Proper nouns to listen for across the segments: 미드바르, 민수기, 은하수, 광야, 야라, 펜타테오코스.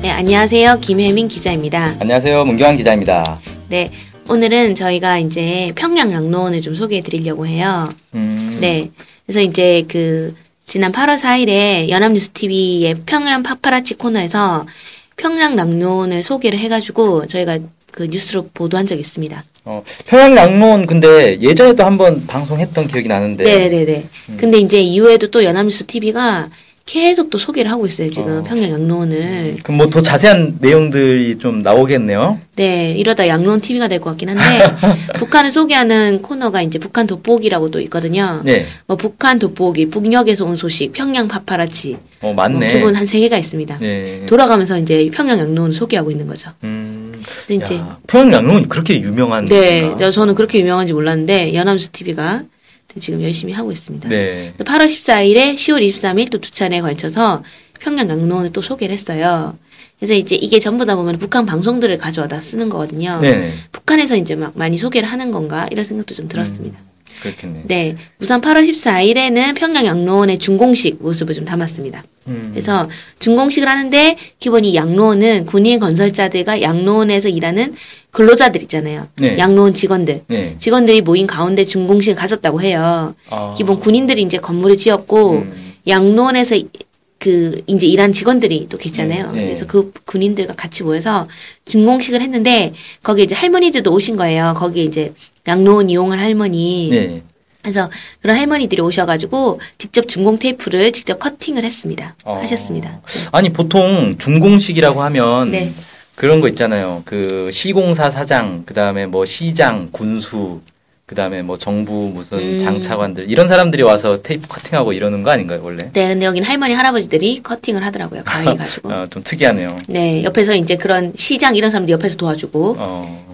네, 안녕하세요. 김혜민 기자입니다. 안녕하세요. 문경환 기자입니다. 네, 오늘은 저희가 이제 평양 양로원을 좀 소개해 드리려고 해요. 네, 그래서 이제 그 지난 8월 4일에 연합뉴스TV의 평양 파파라치 코너에서 평양 양로원을 소개를 해가지고 저희가 그 뉴스로 보도한 적이 있습니다. 평양 양로원 근데 예전에도 한번 방송했던 기억이 나는데. 네네네. 근데 이제 이후에도 또 연합뉴스TV가 계속 또 소개를 하고 있어요, 지금, 평양 양로원을. 그럼 뭐 더 자세한 내용들이 좀 나오겠네요? 네, 이러다 양로원 TV가 될 것 같긴 한데, 북한을 소개하는 코너가 이제 북한 돋보기라고 또 있거든요. 네. 뭐, 북한 돋보기, 북녘에서 온 소식, 평양 파파라치. 맞네. 뭐 기본 한 3개가 있습니다. 네. 돌아가면서 이제 평양 양로원을 소개하고 있는 거죠. 이제 야, 평양 양로원이 그렇게 유명한. 네, 저는 그렇게 유명한지 몰랐는데, 연합뉴스 TV가 지금 열심히 하고 있습니다. 네. 8월 14일에 10월 23일 또 두 차례에 걸쳐서 평양 양로원을 또 소개를 했어요. 그래서 이제 이게 전부 다 보면 북한 방송들을 가져와다 쓰는 거거든요. 네. 북한에서 이제 막 많이 소개를 하는 건가 이런 생각도 좀 들었습니다. 그렇겠네요. 네. 우선 8월 14일에는 평양 양로원의 준공식 모습을 좀 담았습니다. 그래서 준공식을 하는데 기본이 양로원은 군인 건설자들과 양로원에서 일하는 근로자들 있잖아요. 네. 양로원 직원들. 네. 직원들이 모인 가운데 준공식을 가졌다고 해요. 기본 군인들이 이제 건물을 지었고 양로원에서 그 이제 일한 직원들이 또 계시잖아요. 네. 그래서 그 군인들과 같이 모여서 준공식을 했는데 거기에 이제 할머니들도 오신 거예요. 거기에 이제 양로원 이용한 할머니. 네. 그래서 그런 할머니들이 오셔가지고 직접 준공 테이프를 직접 커팅을 했습니다. 하셨습니다. 아니 보통 준공식이라고 하면 네. 그런 거 있잖아요. 그 시공사 사장, 그 다음에 뭐 시장, 군수, 그 다음에 뭐 정부 무슨 장차관들 이런 사람들이 와서 테이프 커팅하고 이러는 거 아닌가요 원래? 네, 근데 여긴 할머니 할아버지들이 커팅을 하더라고요. 가위 가지고. 좀 특이하네요. 네, 옆에서 이제 그런 시장 이런 사람들 옆에서 도와주고,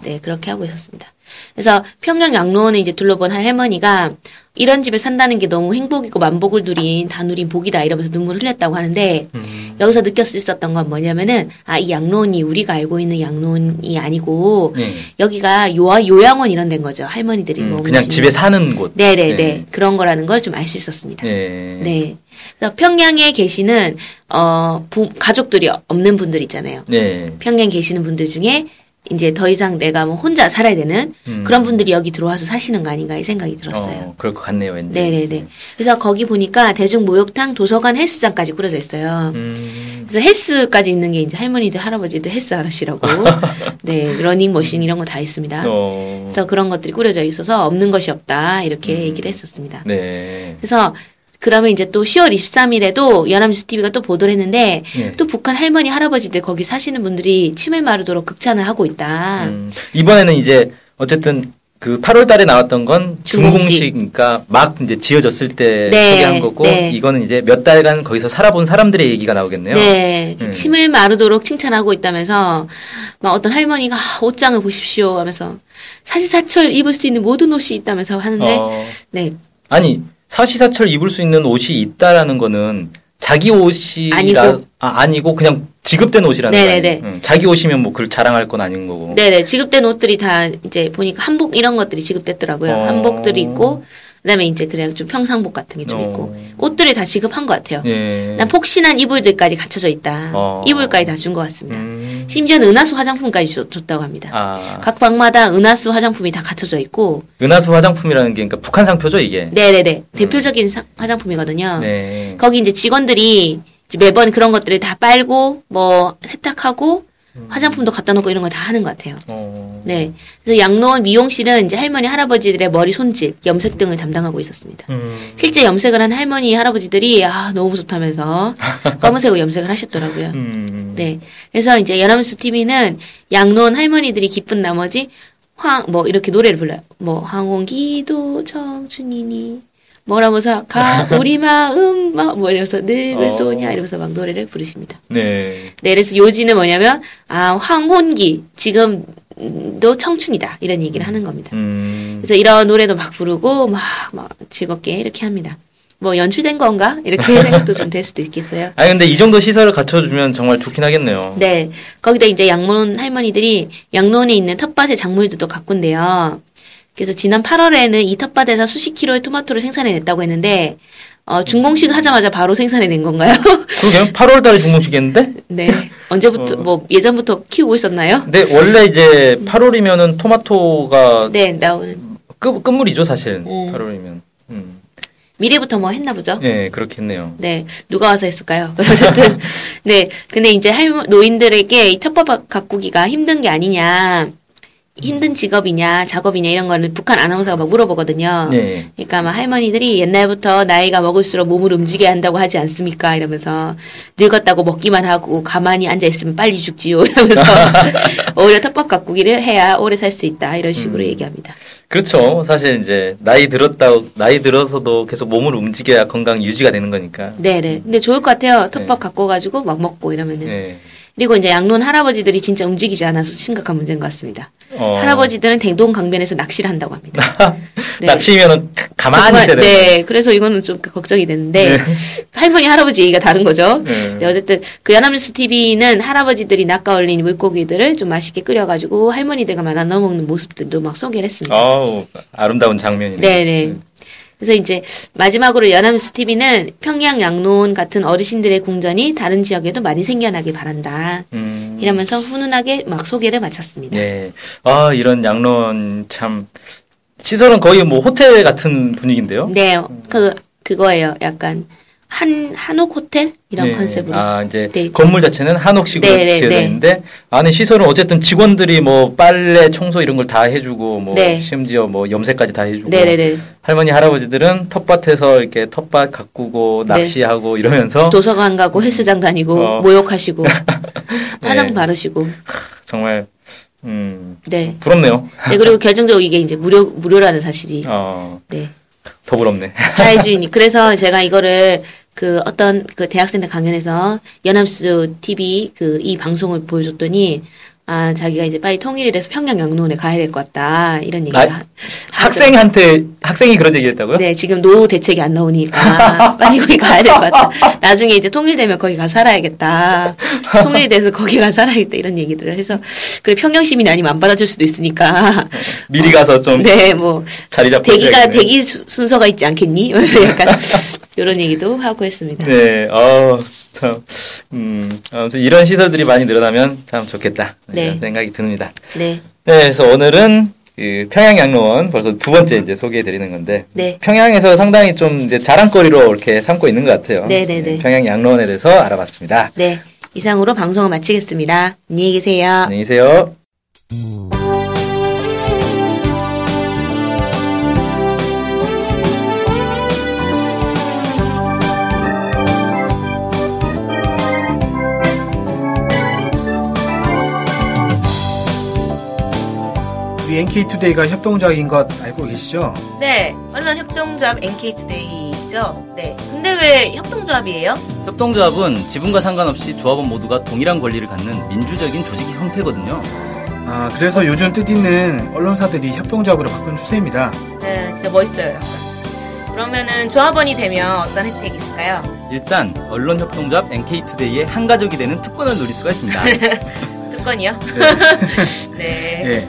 네 그렇게 하고 있었습니다. 그래서 평양 양로원을 이제 둘러본 한 할머니가 이런 집에 산다는 게 너무 행복이고 만복을 누린 다 누린 복이다 이러면서 눈물을 흘렸다고 하는데 여기서 느낄 수 있었던 건 뭐냐면은 아, 이 양로원이 우리가 알고 있는 양로원이 아니고 여기가 요양원 이런 데인 거죠. 할머니들이 그냥 집에 사는 곳. 네네네. 네. 그런 거라는 걸 좀 알 수 있었습니다. 네. 네. 그래서 평양에 계시는 가족들이 없는 분들 있잖아요. 네. 평양 계시는 분들 중에 이제 더 이상 내가 뭐 혼자 살아야 되는 그런 분들이 여기 들어와서 사시는 거 아닌가 이 생각이 들었어요. 그럴 것 같네요, 왠지. 네네네. 그래서 거기 보니까 대중목욕탕, 도서관, 헬스장까지 꾸려져 있어요. 그래서 헬스까지 있는 게 이제 할머니들, 할아버지들 헬스 아저씨라고. 네, 러닝머신 이런 거 다 있습니다. 그래서 그런 것들이 꾸려져 있어서 없는 것이 없다 이렇게 얘기를 했었습니다. 네. 그래서 그러면 이제 또 10월 23일에도 연합뉴스TV가 또 보도를 했는데 또 북한 할머니, 할아버지들 거기 사시는 분들이 침을 마르도록 극찬을 하고 있다. 이번에는 이제 어쨌든 그 8월 달에 나왔던 건 준공식이니까 막 이제 지어졌을 때 소개한 거고 이거는 이제 몇 달간 거기서 살아본 사람들의 얘기가 나오겠네요. 네. 침을 마르도록 칭찬하고 있다면서 막 어떤 할머니가 옷장을 보십시오 하면서 사시사철 입을 수 있는 모든 옷이 있다면서 하는데 네. 아니 사시사철 입을 수 있는 옷이 있다라는 거는 자기 옷이 아니고 그냥 지급된 옷이라는 거예요. 네네네. 자기 옷이면 뭐 그걸 자랑할 건 아닌 거고. 네네. 지급된 옷들이 다 이제 보니까 한복 이런 것들이 지급됐더라고요. 한복들이 있고 그다음에 이제 그냥 좀 평상복 같은 게 좀 있고 옷들이 다 지급한 것 같아요. 예. 난 폭신한 이불들까지 갖춰져 있다. 이불까지 다 준 것 같습니다. 심지어는 은하수 화장품까지 줬다고 합니다. 각 방마다 은하수 화장품이 다 갖춰져 있고 은하수 화장품이라는 게 그러니까 북한 상표죠 이게? 네네네. 대표적인 화장품이거든요. 네. 거기 이제 직원들이 이제 매번 그런 것들을 다 빨고 뭐 세탁하고 화장품도 갖다 놓고 이런 걸 다 하는 것 같아요. 네. 그래서 양로원 미용실은 이제 할머니, 할아버지들의 머리 손질, 염색 등을 담당하고 있었습니다. 실제 염색을 한 할머니, 할아버지들이 아, 너무 좋다면서 검은색으로 염색을 하셨더라고요. 네. 그래서 이제 연합뉴스 TV는 양로원 할머니들이 기쁜 나머지 이렇게 노래를 불러요. 뭐, 항원기도 청춘이니. 뭐라면서 가 우리 마음 뭐 이러면서 늙을 소냐 이러면서 막 노래를 부르십니다. 네. 네, 그래서 요지는 뭐냐면 아 황혼기 지금도 청춘이다 이런 얘기를 하는 겁니다. 그래서 이런 노래도 막 부르고 막 즐겁게 이렇게 합니다. 뭐 연출된 건가? 이렇게 생각도 좀 될 수도 있겠어요. 아니 근데 이 정도 시설을 갖춰주면 정말 좋긴 하겠네요. 네, 거기다 이제 양문 할머니들이 양론에 있는 텃밭의 작물도 또 가꾼대요. 그래서 지난 8월에는 이 텃밭에서 수십 킬로의 토마토를 생산해냈다고 했는데 준공식을 하자마자 바로 생산해낸 건가요? 그러게요. 8월달에 준공식했는데? 네. 언제부터 뭐 예전부터 키우고 있었나요? 네, 원래 이제 8월이면은 토마토가 네 나오는 끝물이죠 사실. 8월이면. 미래부터 뭐 했나 보죠? 네, 그렇겠네요. 네, 누가 와서 했을까요? 어쨌든 네, 근데 이제 노인들에게 이 텃밭 가꾸기가 힘든 게 아니냐, 힘든 직업이냐, 작업이냐 이런 거를 북한 아나운서가 막 물어보거든요. 네. 그러니까 막 할머니들이 옛날부터 나이가 먹을수록 몸을 움직여야 한다고 하지 않습니까? 이러면서 늙었다고 먹기만 하고 가만히 앉아 있으면 빨리 죽지요. 이러면서 오히려 텃밭 가꾸기를 해야 오래 살 수 있다 이런 식으로 얘기합니다. 그렇죠. 사실 이제 나이 들어서도 계속 몸을 움직여야 건강 유지가 되는 거니까. 네네. 근데 좋을 것 같아요. 텃밭 갖고 가지고 막 먹고 이러면은. 네. 그리고 이제 양론 할아버지들이 진짜 움직이지 않아서 심각한 문제인 것 같습니다. 할아버지들은 대동 강변에서 낚시를 한다고 합니다. 네. 낚시면은 가만히 있어야 돼요. 네. 그래서 이거는 좀 걱정이 되는데 네. 할머니 할아버지 얘기가 다른 거죠. 네. 네. 어쨌든 그 연합뉴스 TV는 할아버지들이 낚아올린 물고기들을 좀 맛있게 끓여가지고 할머니들과 나눠 먹는 모습들도 막 소개를 했습니다. 아우, 아름다운 장면이네요. 네네. 네. 그래서 이제 마지막으로 연합뉴스 TV는 평양 양로원 같은 어르신들의 공전이 다른 지역에도 많이 생겨나길 바란다. 이러면서 훈훈하게 막 소개를 마쳤습니다. 네, 아 이런 양로원 참 시설은 거의 뭐 호텔 같은 분위기인데요. 네, 그거예요. 약간 한옥 호텔 이런 네. 컨셉으로. 아 이제 네. 건물 자체는 한옥식으로 지어졌는데 네. 안에 시설은 어쨌든 직원들이 뭐 빨래, 청소 이런 걸 다 해주고 뭐 네. 심지어 뭐 염색까지 다 해주고. 네네네. 할머니 할아버지들은 텃밭에서 이렇게 텃밭 가꾸고 네. 낚시하고 이러면서 도서관 가고 헬스장 다니고 목욕하시고 화장 네. 바르시고. 정말. 네. 부럽네요. 네 그리고 결정적으로 이게 이제 무료라는 사실이. 네. 더 부럽네. 사회주의니. 그래서 제가 이거를 어떤 대학생들 강연에서 연합뉴스 TV 이 방송을 보여줬더니 아 자기가 이제 빨리 통일이 돼서 평양 양로원에 가야 될 것 같다 이런 얘기를 학생이 그런 얘기했다고요? 네 지금 노후 대책이 안 나오니까 빨리 거기 가야 될 것 같다. 나중에 이제 통일되면 거기 가서 살아야겠다. 통일이 돼서 거기 가서 살아야겠다 이런 얘기들을 해서 그래 평양 시민이 아니면 안 받아줄 수도 있으니까 미리 가서 좀 네 뭐 자리 잡고 대기 순서가 있지 않겠니? 그래서 약간 이런 얘기도 하고 했습니다. 네 참, 아무튼 이런 시설들이 많이 늘어나면 참 좋겠다. 네. 이런 생각이 듭니다. 네. 네, 그래서 오늘은 평양양로원 벌써 두 번째 이제 소개해드리는 건데. 네. 평양에서 상당히 좀 이제 자랑거리로 이렇게 삼고 있는 것 같아요. 네네네. 네, 평양양로원에 대해서 알아봤습니다. 네. 이상으로 방송을 마치겠습니다. 안녕히 계세요. 안녕히 계세요. NK투데이가 협동조합인 것 알고 계시죠? 네, 언론 협동조합 NK투데이죠. 네, 근데 왜 협동조합이에요? 협동조합은 지분과 상관없이 조합원 모두가 동일한 권리를 갖는 민주적인 조직 형태거든요. 아, 그래서 요즘 뜻있는 언론사들이 협동조합으로 바꾼 추세입니다. 네, 진짜 멋있어요. 약간. 그러면은 조합원이 되면 어떤 혜택이 있을까요? 일단 언론 협동조합 NK투데이의 한가족이 되는 특권을 누릴 수가 있습니다. 특권이요? 네. 네. 네.